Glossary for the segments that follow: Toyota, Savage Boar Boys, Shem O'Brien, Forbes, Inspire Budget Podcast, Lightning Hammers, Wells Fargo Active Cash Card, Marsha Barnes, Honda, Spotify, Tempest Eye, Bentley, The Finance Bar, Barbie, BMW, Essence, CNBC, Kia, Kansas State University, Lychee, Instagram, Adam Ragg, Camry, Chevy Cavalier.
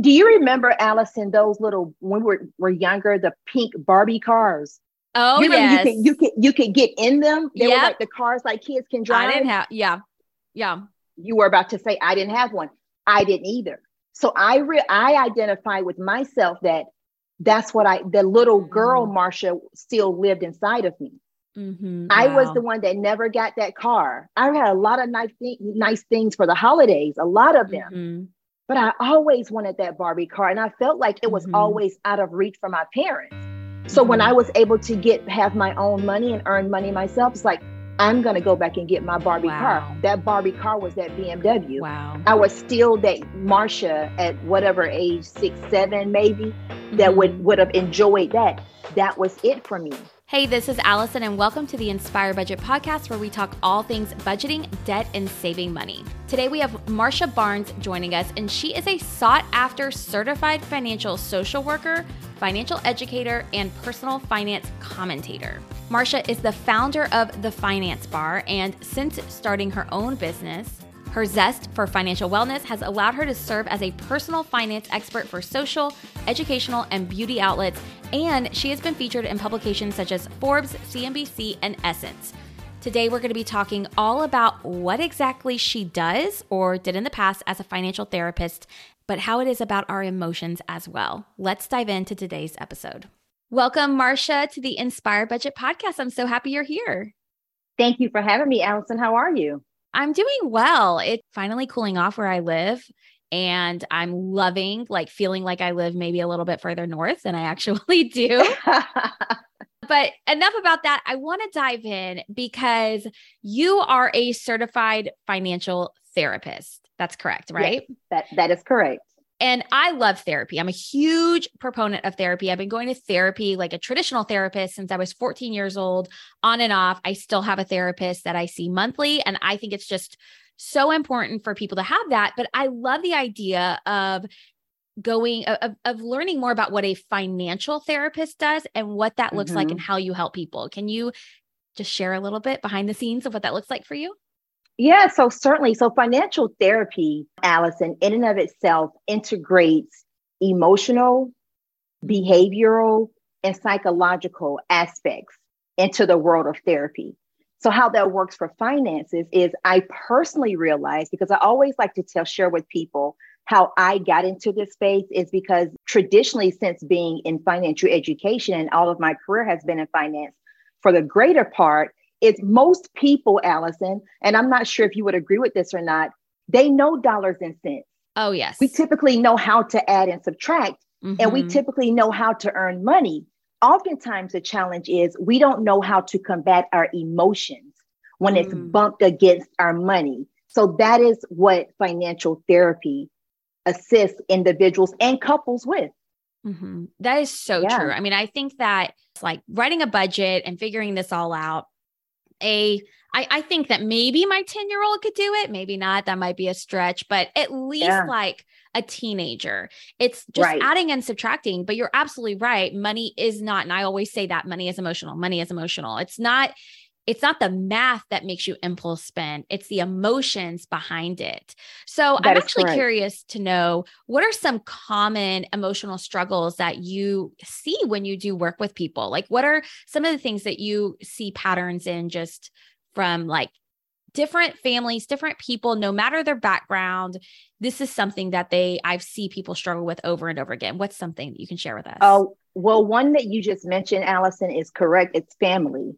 Do you remember, Allison, those little, when we were younger, the pink Barbie cars? Oh, yes. You could get in them. They were like the cars like kids can drive. I didn't have, yeah. You were about to say, I didn't have one. I didn't either. So I identify with myself that's what the little girl, Marsha, still lived inside of me. Mm-hmm. I was the one that never got that car. I had a lot of nice things for the holidays, a lot of them. Mm-hmm. But I always wanted that Barbie car. And I felt like it was always out of reach for my parents. So when I was able to have my own money and earn money myself, it's like, I'm going to go back and get my Barbie car. That Barbie car was that BMW. Wow. I was still that Marsha at whatever age, 6, 7, maybe, that would have enjoyed that. That was it for me. Hey, this is Allison, and welcome to the Inspire Budget Podcast, where we talk all things budgeting, debt, and saving money. Today, we have Marsha Barnes joining us, and she is a sought-after certified financial social worker, financial educator, and personal finance commentator. Marsha is the founder of The Finance Bar, and since starting her own business, her zest for financial wellness has allowed her to serve as a personal finance expert for social, educational, and beauty outlets, and she has been featured in publications such as Forbes, CNBC, and Essence. Today, we're going to be talking all about what exactly she does or did in the past as a financial therapist, but how it is about our emotions as well. Let's dive into today's episode. Welcome, Marsha, to the Inspire Budget Podcast. I'm so happy you're here. Thank you for having me, Allison. How are you? I'm doing well. It's finally cooling off where I live, and I'm loving feeling like I live maybe a little bit further north than I actually do. But enough about that. I want to dive in because you are a certified financial therapist. That's correct, right? Yes, that is correct. And I love therapy. I'm a huge proponent of therapy. I've been going to therapy like a traditional therapist since I was 14 years old, on and off. I still have a therapist that I see monthly. And I think it's just so important for people to have that. But I love the idea of learning more about what a financial therapist does and what that looks like and how you help people. Can you just share a little bit behind the scenes of what that looks like for you? Yeah, so certainly. So financial therapy, Allison, in and of itself integrates emotional, behavioral, and psychological aspects into the world of therapy. So how that works for finances is I personally realized, because I always like to share with people how I got into this space is because traditionally, since being in financial education and all of my career has been in finance for the greater part, it's most people, Allison, and I'm not sure if you would agree with this or not, they know dollars and cents. Oh, yes. We typically know how to add and subtract, and we typically know how to earn money. Oftentimes, the challenge is we don't know how to combat our emotions when it's bumped against our money. So that is what financial therapy assists individuals and couples with. Mm-hmm. That is so true. I mean, I think that it's like writing a budget and figuring this all out. I think that maybe my 10-year-old could do it. Maybe not. That might be a stretch, but at least like a teenager, it's just adding and subtracting, but you're absolutely right. Money is not. And I always say that money is emotional. Money is emotional. It's not the math that makes you impulse spend. It's the emotions behind it. So I'm actually curious to know, what are some common emotional struggles that you see when you do work with people? Like, what are some of the things that you see patterns in just from different families, different people, no matter their background? This is something that I see people struggle with over and over again. What's something that you can share with us? Oh, well, one that you just mentioned, Allison, is correct. It's family.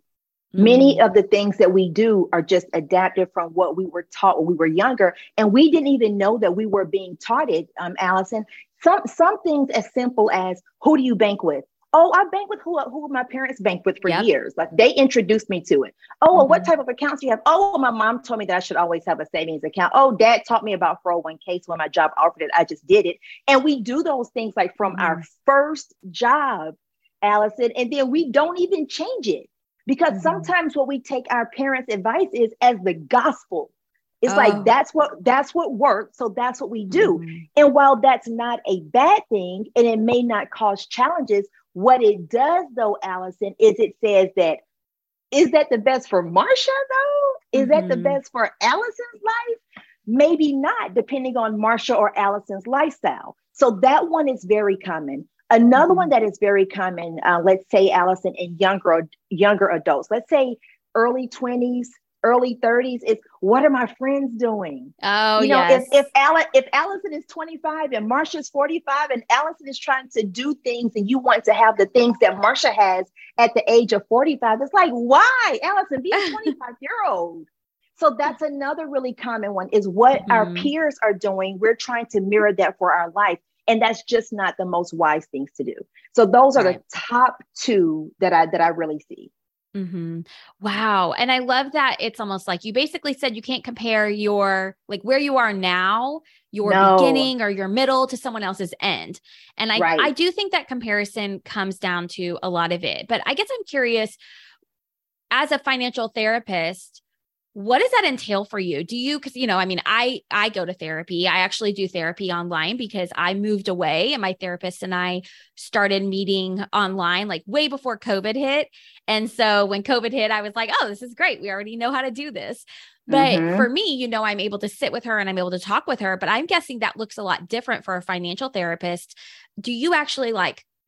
Many of the things that we do are just adapted from what we were taught when we were younger. And we didn't even know that we were being taught it, Allison. Some things as simple as, who do you bank with? Oh, I bank with who my parents banked with for years. Like, they introduced me to it. Oh, well, what type of accounts do you have? Oh, my mom told me that I should always have a savings account. Oh, dad taught me about 401k. So when my job offered it, I just did it. And we do those things like from our first job, Allison, and then we don't even change it. Because sometimes what we take our parents' advice is as the gospel. It's like, that's what works. So that's what we do. And while that's not a bad thing, and it may not cause challenges, what it does though, Allison, is it says that, is that the best for Marsha though? Is that the best for Allison's life? Maybe not, depending on Marsha or Allison's lifestyle. So that one is very common. Another one that is very common, let's say, Allison, in younger adults, let's say early 20s, early 30s, is what are my friends doing? Oh, yes. If Allison is 25 and Marsha's 45 and Allison is trying to do things and you want to have the things that Marsha has at the age of 45, it's like, why, Allison, be a 25-year-old? So that's another really common one, is what our peers are doing. We're trying to mirror that for our life. And that's just not the most wise things to do. So those are the top two that I really see. Mm-hmm. Wow. And I love that. It's almost like you basically said, you can't compare your, like, where you are now, your beginning or your middle to someone else's end. And I do think that comparison comes down to a lot of it, but I guess I'm curious, as a financial therapist, what does that entail for you? Do you, because, I go to therapy. I actually do therapy online because I moved away and my therapist and I started meeting online like way before COVID hit. And so when COVID hit, I was like, oh, this is great. We already know how to do this. But for me, I'm able to sit with her and I'm able to talk with her, but I'm guessing that looks a lot different for a financial therapist. Do you actually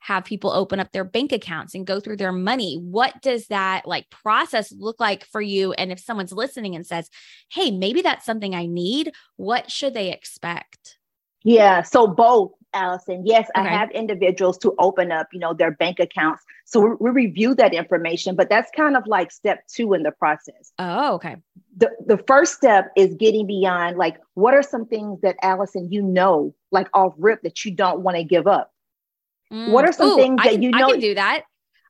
have people open up their bank accounts and go through their money? What does that process look like for you? And if someone's listening and says, hey, maybe that's something I need, what should they expect? Yeah. So both, Allison. Yes, okay. I have individuals to open up, their bank accounts. So we review that information, but that's kind of like step two in the process. Oh, okay. The first step is getting beyond what are some things that, Allison, off rip that you don't want to give up? What are some things that I can do that?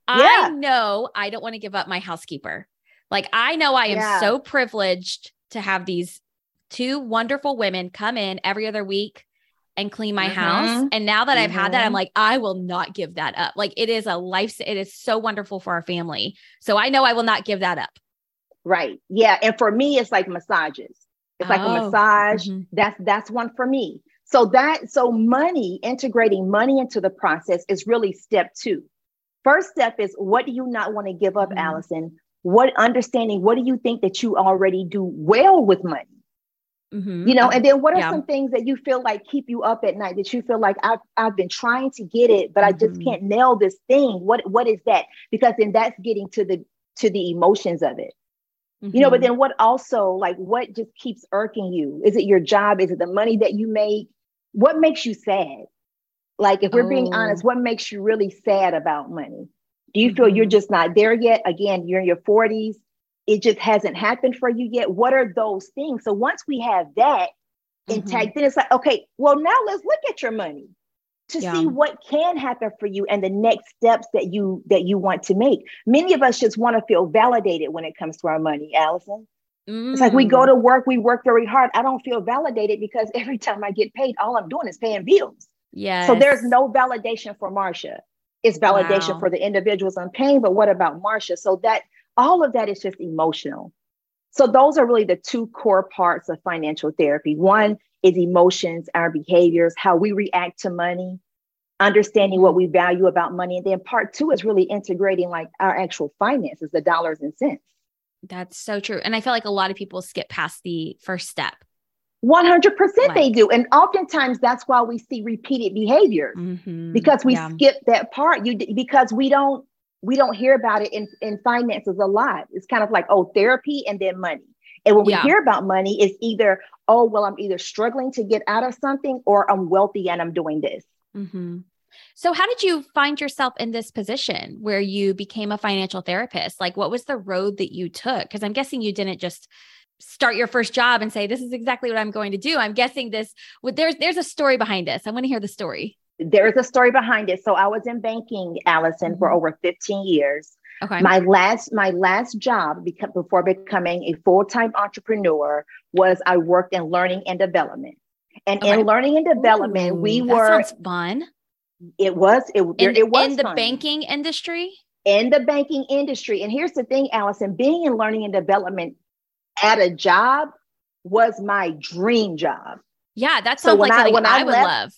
Yeah. I know I don't want to give up my housekeeper. I know I am so privileged to have these two wonderful women come in every other week and clean my house. And now that I've had that, I'm like, I will not give that up. It is a life. It is so wonderful for our family. So I know I will not give that up. Right. Yeah. And for me, it's like massages. It's like a massage. That's one for me. So money, integrating money into the process is really step two. First step is, what do you not want to give up, Allison? What do you think that you already do well with money? And then what are some things that you feel keep you up at night, that you feel I've been trying to get it, but I just can't nail this thing. What is that? Because then that's getting to the emotions of it. But then what also, what just keeps irking you? Is it your job? Is it the money that you make? What makes you sad? If we're being honest, what makes you really sad about money? Do you feel you're just not there yet? Again, you're in your 40s. It just hasn't happened for you yet. What are those things? So once we have that intact, then it's okay, well, now let's look at your money to see what can happen for you and the next steps that you want to make. Many of us just want to feel validated when it comes to our money, Allison. It's we go to work, we work very hard. I don't feel validated because every time I get paid, all I'm doing is paying bills. Yeah. So there's no validation for Marsha. It's validation for the individuals I'm paying, but what about Marsha? So that all of that is just emotional. So those are really the two core parts of financial therapy. One is emotions, our behaviors, how we react to money, understanding what we value about money. And then part two is really integrating our actual finances, the dollars and cents. That's so true. And I feel like a lot of people skip past the first step. 100% they do. And oftentimes that's why we see repeated behaviors, because we skip that part. Because we don't hear about it in finances a lot. It's kind of therapy and then money. And when we hear about money, it's either, I'm either struggling to get out of something or I'm wealthy and I'm doing this. So how did you find yourself in this position where you became a financial therapist? What was the road that you took? Because I'm guessing you didn't just start your first job and say, this is exactly what I'm going to do. I'm guessing there's a story behind this. I want to hear the story. There is a story behind it. So I was in banking, Allison, for over 15 years. Okay. My last job before becoming a full-time entrepreneur was I worked in learning and development. And in learning and development, that sounds fun. It was in the banking industry? In the banking industry. And here's the thing, Allison, being in learning and development at a job was my dream job. Yeah, that sounds something I would love.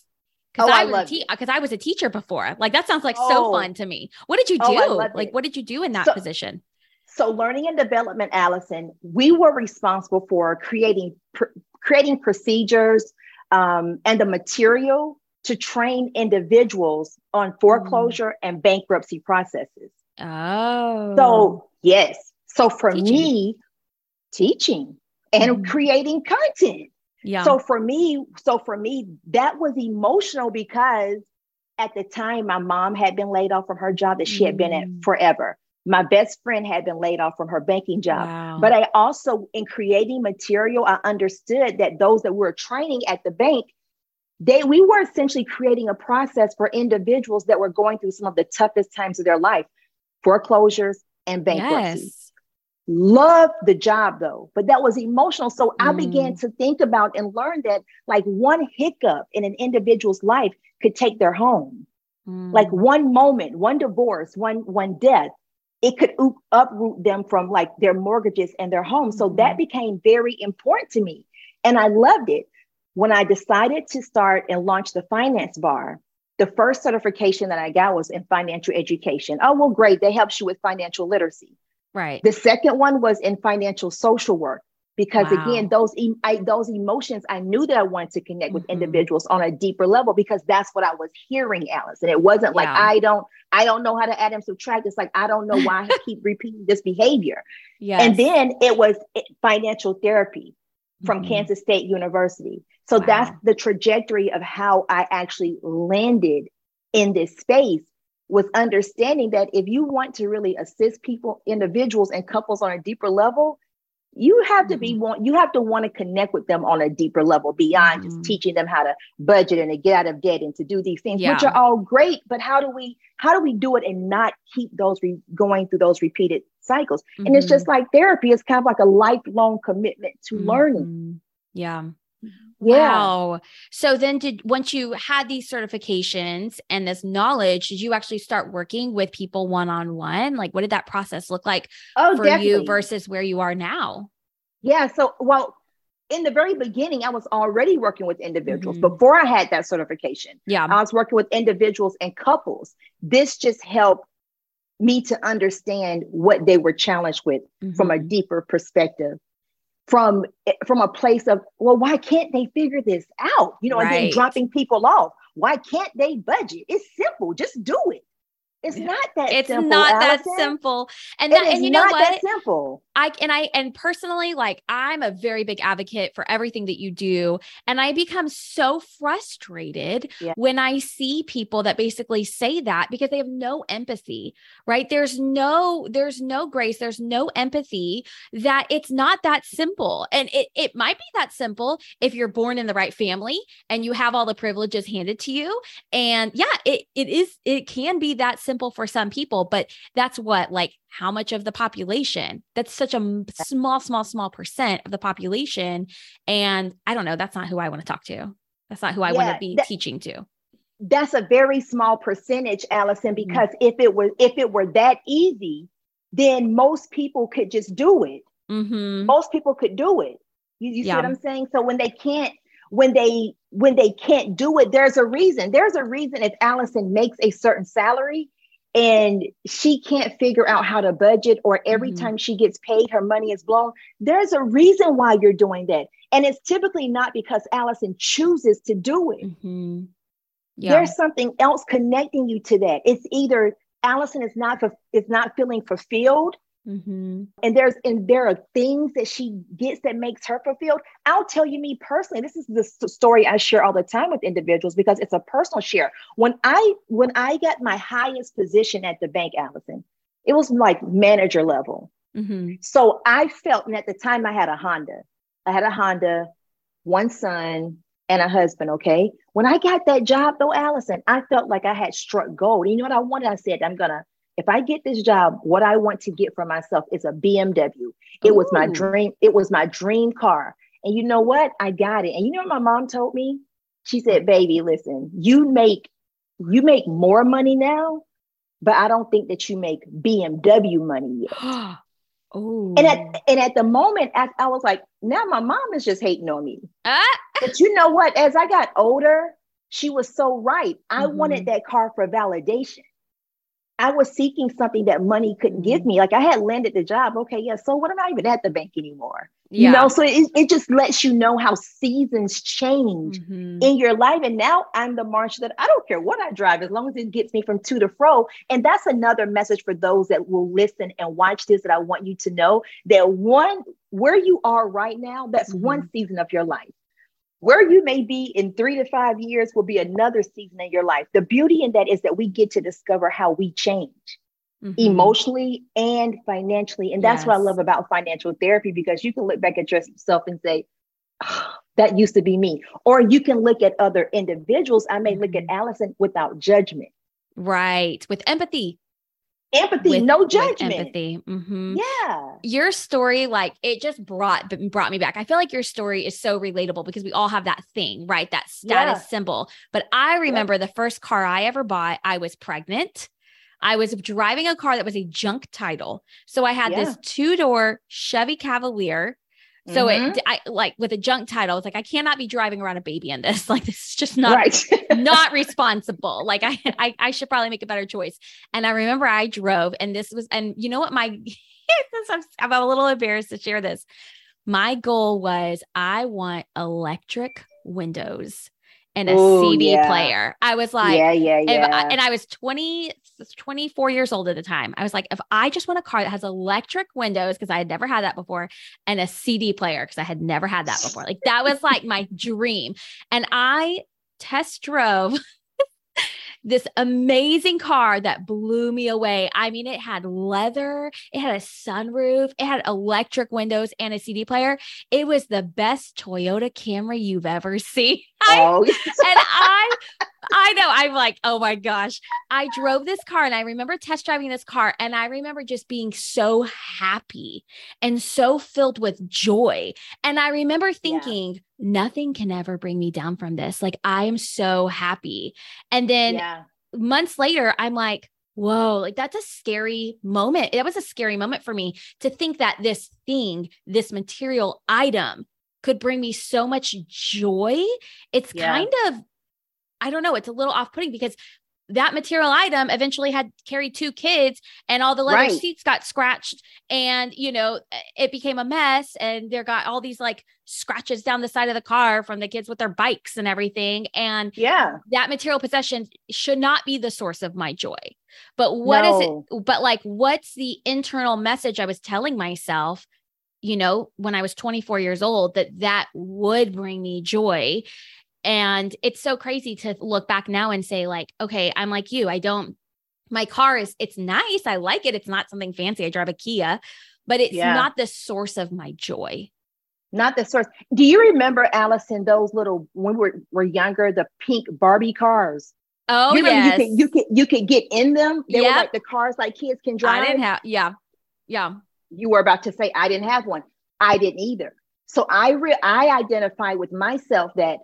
Because I was a teacher before. That sounds so fun to me. What did you do? What did you do in that position? So learning and development, Allison, we were responsible for creating procedures and the material to train individuals on foreclosure and bankruptcy processes. Oh. So, yes. So for me, teaching and creating content. Yeah. So for me, that was emotional because at the time my mom had been laid off from her job that she had been at forever. My best friend had been laid off from her banking job. Wow. But I also, in creating material, I understood that those that were training at the bank, we were essentially creating a process for individuals that were going through some of the toughest times of their life, foreclosures and bankruptcy. Yes. Loved the job though, but that was emotional. So I began to think about and learn that like one hiccup in an individual's life could take their home. Like one moment, one divorce, one death, it could uproot them from like their mortgages and their home. So that became very important to me. And I loved it. When I decided to start and launch the Finance Bar, the first certification that I got was in financial education. Oh, well, great. That helps you with financial literacy. Right. The second one was in financial social work, because again, those emotions, I knew that I wanted to connect with individuals on a deeper level, because that's what I was hearing, Alice. And it wasn't like, I don't know how to add and subtract. It's like, I don't know why I keep repeating this behavior. Yes. And then it was financial therapy from Kansas State University. So that's the trajectory of how I actually landed in this space, was understanding that if you want to really assist people, individuals and couples on a deeper level, you have to want to connect with them on a deeper level beyond just teaching them how to budget and to get out of debt and to do these things, which are all great. But how do we do it and not keep those going through those repeated cycles? And it's just like therapy. It's kind of like a lifelong commitment to learning. Yeah. Yeah. Wow. So then once you had these certifications and this knowledge, did you actually start working with people one-on-one? Like, what did that process look like for you versus where you are now? Yeah. So, well, in the very beginning, I was already working with individuals before I had that certification. Yeah. I was working with individuals and couples. This just helped me to understand what they were challenged with from a deeper perspective. From a place of, well, why can't they figure this out? You know, and then dropping people off. Why can't they budget? It's simple. Just do it. It's not that simple. It's not that simple. And you know what? It's not that simple. And personally, like, I'm a very big advocate for everything that you do. And I become so frustrated when I see people that basically say that, because they have no empathy, right? There's no grace. There's no empathy, that it's not that simple. And it might be that simple if you're born in the right family and you have all the privileges handed to you. And it can be that simple. Simple for some people, but that's how much of the population? That's such a small percent of the population. And I don't know, that's not who I want to talk to. That's not who I want to be teaching to. That's a very small percentage, Allison, because if it were that easy, then most people could just do it. Mm-hmm. Most people could do it. You see what I'm saying? So when they can't do it, there's a reason. There's a reason if Allison makes a certain salary and she can't figure out how to budget, or every time she gets paid, her money is blown. There's a reason why you're doing that. And it's typically not because Allison chooses to do it. Mm-hmm. Yeah. There's something else connecting you to that. It's either Allison is not feeling fulfilled. Mm-hmm. And there are things that she gets that makes her fulfilled. I'll tell you, me personally, this is the story I share all the time with individuals, because it's a personal share. When I got my highest position at the bank, Allison, it was like manager level. Mm-hmm. So I felt, and at the time I had a Honda, one son and a husband. Okay. When I got that job though, Allison, I felt like I had struck gold. You know what I wanted? I said, if I get this job, what I want to get for myself is a BMW. It was my dream. It was my dream car. And you know what? I got it. And you know what my mom told me? She said, baby, listen, you make more money now, but I don't think that you make BMW money yet. Oh. And at the moment, I was like, now my mom is just hating on me. But you know what? As I got older, she was so right. I wanted that car for validation. I was seeking something that money couldn't give me. Like, I had landed the job. Okay. Yeah. So what, am I even at the bank anymore? Yeah. You know, so it just lets you know how seasons change mm-hmm. in your life. And now I'm the Marsha that I don't care what I drive, as long as it gets me from to the fro. And that's another message for those that will listen and watch this, that I want you to know that one, where you are right now, that's mm-hmm. one season of your life. Where you may be in 3 to 5 years will be another season in your life. The beauty in that is that we get to discover how we change. Mm-hmm. Emotionally and financially. And that's what I love about financial therapy, because you can look back at yourself and say, oh, that used to be me. Or you can look at other individuals. I may mm-hmm. look at Allison without judgment. Right. With empathy. No judgment. Empathy. Mm-hmm. Yeah. Your story, like, it just brought me back. I feel like your story is so relatable because we all have that thing, right? That status symbol. But I remember the first car I ever bought, I was pregnant. I was driving a car that was a junk title. So I had this 2-door Chevy Cavalier. So mm-hmm. With a junk title, it's like, I cannot be driving around a baby in this. Like, this is just not, not responsible. Like I should probably make a better choice. And I remember I drove, and this was, and you know what my, I'm a little embarrassed to share this. My goal was, I want electric windows and a CD player. I was like, and I was 24 years old at the time. I was like, if I just want a car that has electric windows, because I had never had that before, and a CD player, because I had never had that before. Like, that was like my dream. And I test drove this amazing car that blew me away. I mean, it had leather, it had a sunroof, it had electric windows and a CD player. It was the best Toyota Camry you've ever seen. I know. I'm like, oh my gosh, I drove this car, and I remember test driving this car, and I remember just being so happy and so filled with joy. And I remember thinking, nothing can ever bring me down from this. Like, I am so happy. And then months later, I'm like, whoa, like, that's a scary moment. That was a scary moment for me to think that this thing, this material item, could bring me so much joy. It's kind of, I don't know, it's a little off-putting, because that material item eventually had carried 2 kids, and all the leather seats got scratched, and, you know, it became a mess, and there got all these like scratches down the side of the car from the kids with their bikes and everything. And that material possession should not be the source of my joy. But what is it? But like, what's the internal message I was telling myself, you know, when I was 24 years old, that would bring me joy? And it's so crazy to look back now and say, like, okay, I'm like you. My car is, it's nice. I like it. It's not something fancy. I drive a Kia, but it's not the source of my joy. Not the source. Do you remember, Allison, those little, when we were younger, the pink Barbie cars? Oh, yes. You could get in them. They were like the cars like kids can drive. I didn't have, You were about to say, I didn't have one. I didn't either. So I identify with myself that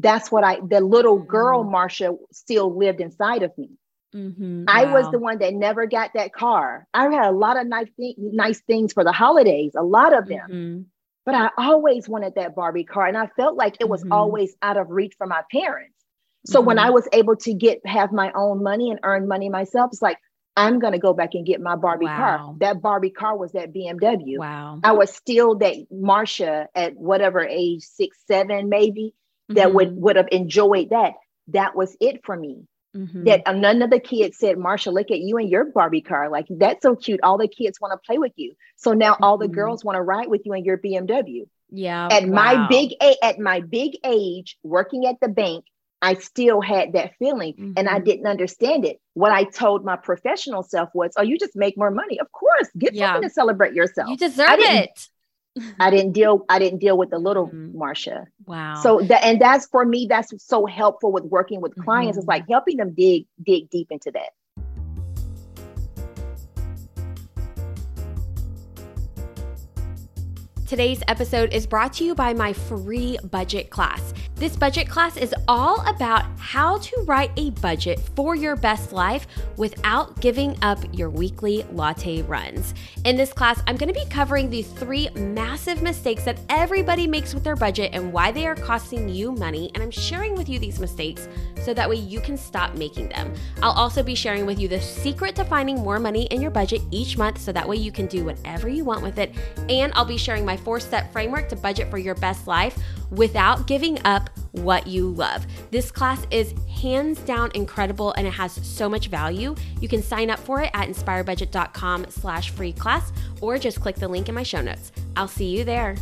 that's what the little girl Marsha still lived inside of me. Mm-hmm. I was the one that never got that car. I had a lot of nice things for the holidays, a lot of them, but I always wanted that Barbie car. And I felt like it was always out of reach for my parents. So when I was able to have my own money and earn money myself, it's like, I'm going to go back and get my Barbie car. That Barbie car was that BMW. Wow. I was still that Marsha at whatever age, 6, 7, maybe, that would have enjoyed that. That was it for me. Mm-hmm. That none of the kids said, Marsha, look at you and your Barbie car. Like, that's so cute. All the kids want to play with you. So now all the girls want to ride with you in your BMW. Yeah. At my big age, working at the bank, I still had that feeling and I didn't understand it. What I told my professional self was, oh, you just make more money. Of course, get something to celebrate yourself. You deserve it. I didn't deal with the little Marsha. Wow. So and that's, for me, that's so helpful with working with clients. It's like helping them dig deep into that. Today's episode is brought to you by my free budget class. This budget class is all about how to write a budget for your best life without giving up your weekly latte runs. In this class, I'm going to be covering the 3 massive mistakes that everybody makes with their budget and why they are costing you money. And I'm sharing with you these mistakes so that way you can stop making them. I'll also be sharing with you the secret to finding more money in your budget each month so that way you can do whatever you want with it. And I'll be sharing my four-step framework to budget for your best life without giving up what you love. This class is hands down incredible and it has so much value. You can sign up for it at inspirebudget.com/free class or just click the link in my show notes. I'll see you there.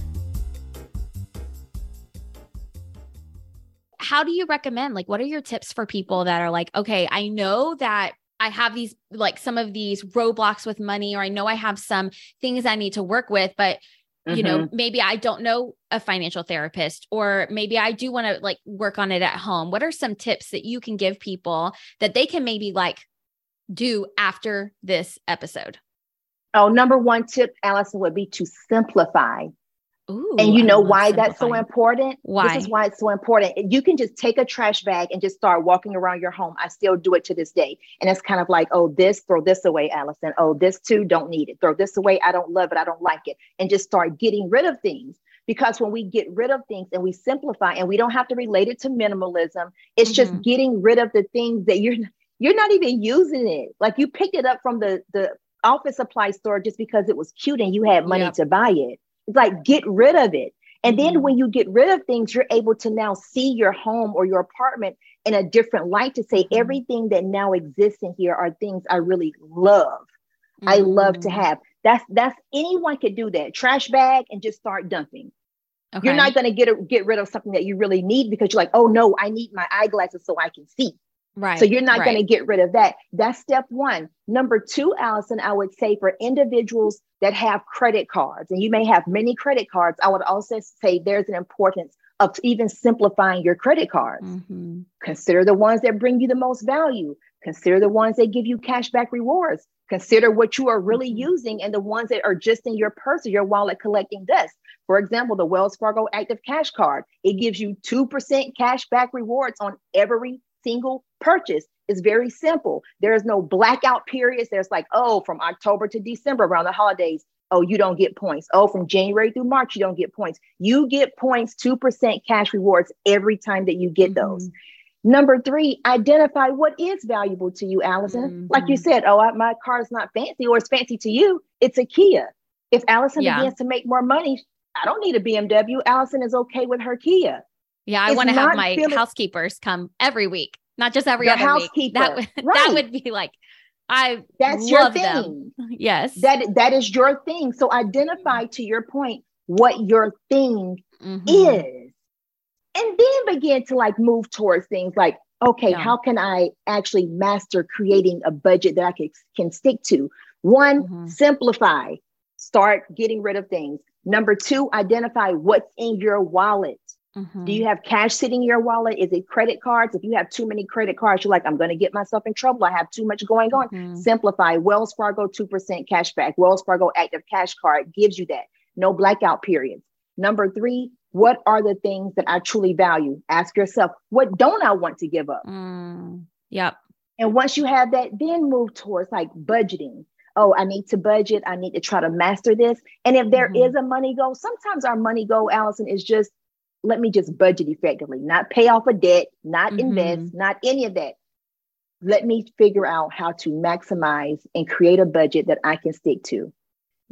How do you recommend, like, what are your tips for people that are like, okay, I know that I have these, like, some of these roadblocks with money, or I know I have some things I need to work with, but you know, maybe I don't know a financial therapist, or maybe I do want to like work on it at home. What are some tips that you can give people that they can maybe like do after this episode? Oh, number one tip, Allison, would be to simplify. Ooh, and you know why that's so important? Why? This is why it's so important. You can just take a trash bag and just start walking around your home. I still do it to this day. And it's kind of like, oh, this, throw this away, Allison. Oh, this too, don't need it. Throw this away. I don't love it. I don't like it. And just start getting rid of things. Because when we get rid of things and we simplify, and we don't have to relate it to minimalism, it's just getting rid of the things that you're not even using it. Like, you picked it up from the office supply store just because it was cute and you had money to buy it. It's like, get rid of it. And then when you get rid of things, you're able to now see your home or your apartment in a different light to say everything that now exists in here are things I really love. I love to have. That's anyone could do that. Trash bag and just start dumping. Okay. You're not going to get rid of something that you really need because you're like, oh no, I need my eyeglasses so I can see. Right. So you're not going to get rid of that. That's step one. Number two, Allison, I would say for individuals that have credit cards, and you may have many credit cards, I would also say there's an importance of even simplifying your credit cards. Mm-hmm. Consider the ones that bring you the most value. Consider the ones that give you cashback rewards. Consider what you are really using and the ones that are just in your purse or your wallet collecting dust. For example, the Wells Fargo Active Cash Card, it gives you 2% cashback rewards on every single purchase. Is very simple. There is no blackout periods. There's like, oh, from October to December around the holidays, oh, you don't get points. Oh, from January through March, you don't get points. You get points, 2% cash rewards every time that you get those. Number three, identify what is valuable to you, Allison. Like you said, oh, my car is not fancy, or it's fancy to you. It's a Kia. If Allison begins to make more money, I don't need a BMW. Allison is okay with her Kia. Yeah, I want to have my housekeepers come every week, not just every other week. That would be like, that's your thing. Yes. That is your thing. So identify, to your point, what your thing is, and then begin to like move towards things like, okay, how can I actually master creating a budget that I can stick to? One, simplify, start getting rid of things. Number two, identify what's in your wallet. Do you have cash sitting in your wallet? Is it credit cards? If you have too many credit cards, you're like, I'm going to get myself in trouble. I have too much going on. Simplify. Wells Fargo, 2% cash back. Wells Fargo Active Cash Card gives you that. No blackout periods. Number three, what are the things that I truly value? Ask yourself, what don't I want to give up? And once you have that, then move towards like budgeting. Oh, I need to budget. I need to try to master this. And if there is a money goal, sometimes our money goal, Allison, is just, let me just budget effectively, not pay off a debt, not invest, not any of that. Let me figure out how to maximize and create a budget that I can stick to.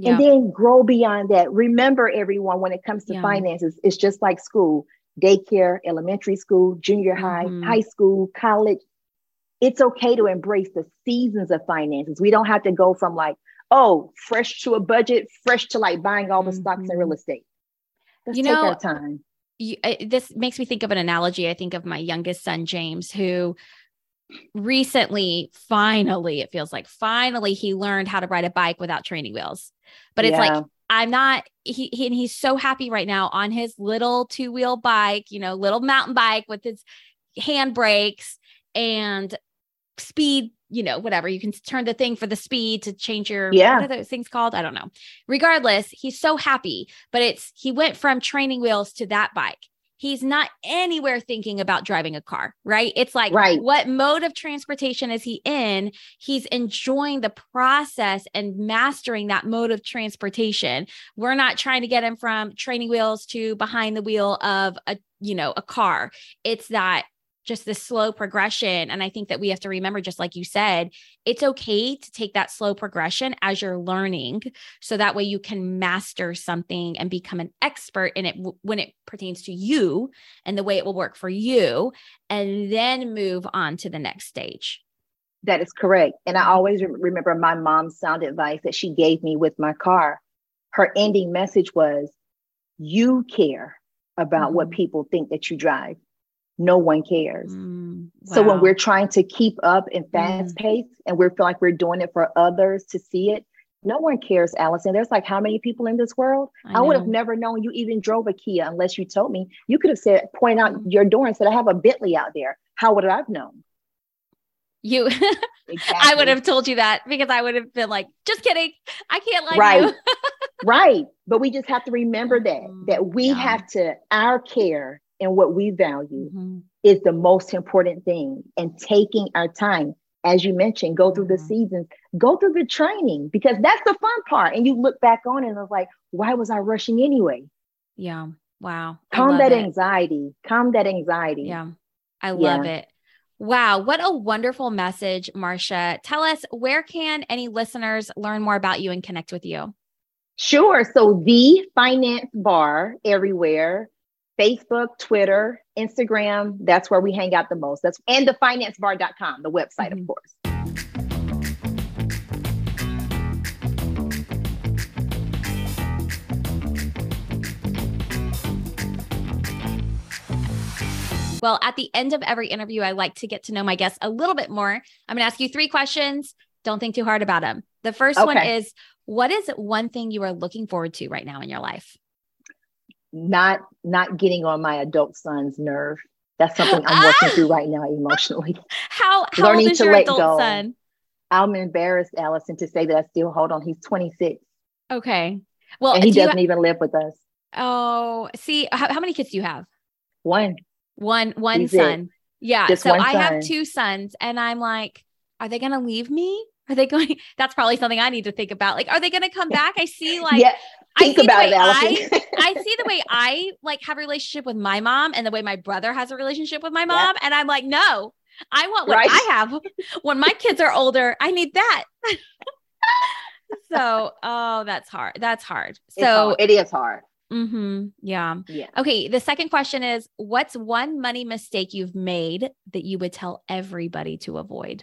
And then grow beyond that. Remember, everyone, when it comes to finances, it's just like school, daycare, elementary school, junior high, high school, college. It's okay to embrace the seasons of finances. We don't have to go from like, oh, fresh to a budget, fresh to like buying all the stocks and real estate. Let's take our time. This makes me think of an analogy. I think of my youngest son, James, who recently, finally he learned how to ride a bike without training wheels. But it's like, and he's so happy right now on his little 2-wheel bike, you know, little mountain bike with his handbrakes and speed, you know, whatever. You can turn the thing for the speed to change your, what are those things called? I don't know. Regardless, he's so happy, but he went from training wheels to that bike. He's not anywhere thinking about driving a car, right? It's like, what mode of transportation is he in? He's enjoying the process and mastering that mode of transportation. We're not trying to get him from training wheels to behind the wheel of a car. It's that just this slow progression. And I think that we have to remember, just like you said, it's okay to take that slow progression as you're learning. So that way you can master something and become an expert in it when it pertains to you and the way it will work for you, and then move on to the next stage. That is correct. And I always remember my mom's sound advice that she gave me with my car. Her ending message was, you care about what people think that you drive. No one cares. Wow. So when we're trying to keep up in fast pace and we feel like we're doing it for others to see it, no one cares, Allison. There's like how many people in this world? I would have never known you even drove a Kia unless you told me. You could have said, point out your door and said, I have a Bentley out there. How would I have known? You, exactly. I would have told you that because I would have been like, just kidding. I can't like you. Right. But we just have to remember that we have to, our care and what we value is the most important thing. And taking our time, as you mentioned, go through the seasons, go through the training, because that's the fun part. And you look back on it and it's like, why was I rushing anyway? Yeah. Wow. Calm that anxiety. Yeah. I love it. Wow. What a wonderful message, Marsha. Tell us, where can any listeners learn more about you and connect with you? Sure. So The Finance Bar everywhere, Facebook, Twitter, Instagram. That's where we hang out the most. And thefinancebar.com, the website, of course. Well, at the end of every interview, I like to get to know my guests a little bit more. I'm going to ask you three questions. Don't think too hard about them. The first one is, what is one thing you are looking forward to right now in your life? Not getting on my adult son's nerve. That's something I'm working through right now emotionally. How old is your adult son? I'm embarrassed, Allison, to say that I still hold on. He's 26. Okay. Well, and he doesn't even live with us. Oh, see, how many kids do you have? One He's son. It. Yeah. Just so I have two sons and I'm like, are they going to leave me? That's probably something I need to think about. Like, are they going to come back? I see I see the way I like have a relationship with my mom and the way my brother has a relationship with my mom. Yeah. And I'm like, no, I want what I have. When my kids are older, I need that. So, that's hard. It is hard. Mm-hmm. Yeah. Okay. The second question is, what's one money mistake you've made that you would tell everybody to avoid?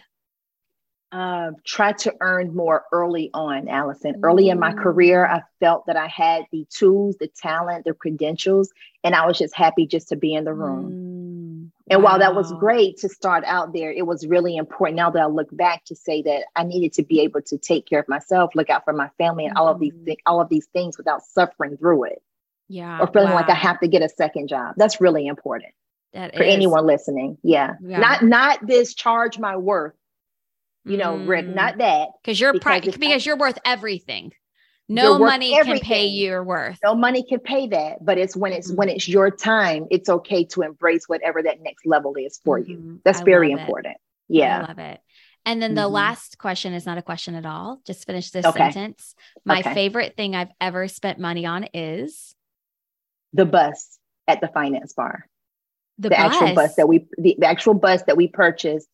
Try to earn more early on, Allison. Early in my career, I felt that I had the tools, the talent, the credentials, and I was just happy just to be in the room. And while that was great to start out there, it was really important now that I look back to say that I needed to be able to take care of myself, look out for my family, and all of these things without suffering through it. Yeah. Or feeling like I have to get a second job. That's really important for anyone listening. Yeah. Not this charge my worth, you know, Rick, not that. Because you're worth everything. No money can pay your worth. No money can pay that. But it's when it's your time, it's okay to embrace whatever that next level is for you. That's very important. Yeah. I love it. And then the last question is not a question at all. Just finish this sentence. My favorite thing I've ever spent money on is... the bus at the Finance Bar, the actual bus that we purchased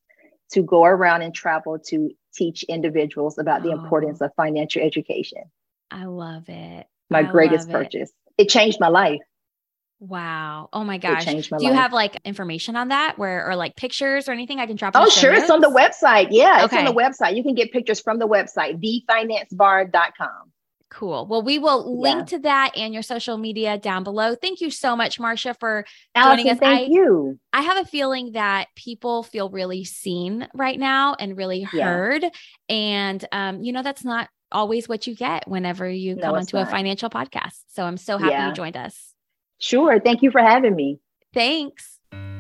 to go around and travel to teach individuals about the importance of financial education. I love it. My greatest purchase. It changed my life. Wow. Oh my gosh. Do you have like information on that or like pictures or anything I can drop? Oh, sure. It's on the website. Yeah. It's on the website. You can get pictures from the website, thefinancebar.com. Cool. Well, we will link to that and your social media down below. Thank you so much, Marsha, for joining us. Thank you. I have a feeling that people feel really seen right now and really heard. And, that's not always what you get whenever you come onto a financial podcast. So I'm so happy you joined us. Sure. Thank you for having me. Thanks.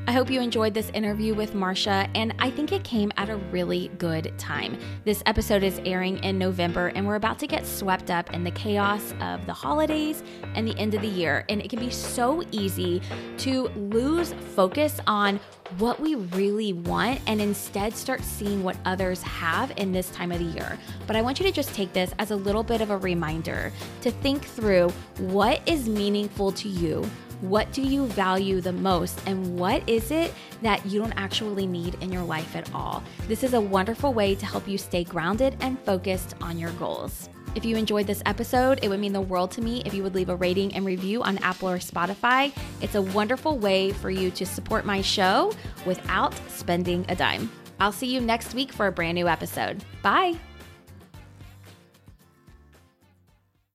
I hope you enjoyed this interview with Marsha, and I think it came at a really good time. This episode is airing in November, and we're about to get swept up in the chaos of the holidays and the end of the year. And it can be so easy to lose focus on what we really want and instead start seeing what others have in this time of the year. But I want you to just take this as a little bit of a reminder to think through what is meaningful to you. What do you value the most? And what is it that you don't actually need in your life at all? This is a wonderful way to help you stay grounded and focused on your goals. If you enjoyed this episode, it would mean the world to me if you would leave a rating and review on Apple or Spotify. It's a wonderful way for you to support my show without spending a dime. I'll see you next week for a brand new episode. Bye.